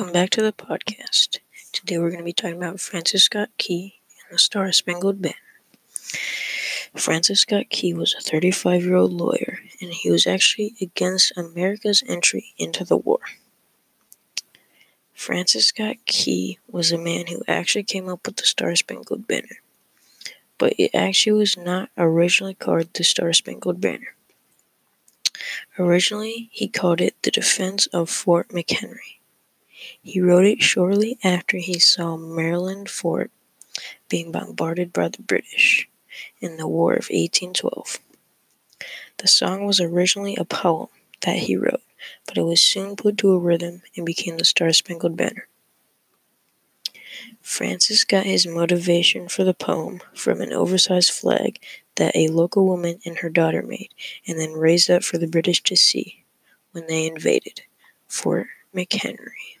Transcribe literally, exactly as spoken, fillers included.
Welcome back to the podcast. Today we're going to be talking about Francis Scott Key and the Star Spangled Banner. Francis Scott Key was a thirty-five-year-old lawyer, and he was actually against America's entry into the war. Francis Scott Key was a man who actually came up with the Star Spangled Banner, but it actually was not originally called the Star Spangled Banner. Originally, he called it the Defense of Fort McHenry. He wrote it shortly after he saw Maryland Fort being bombarded by the British in the War of eighteen twelve. The song was originally a poem that he wrote, but it was soon put to a rhythm and became the Star Spangled Banner. Francis got his motivation for the poem from an oversized flag that a local woman and her daughter made and then raised up for the British to see when they invaded Fort McHenry.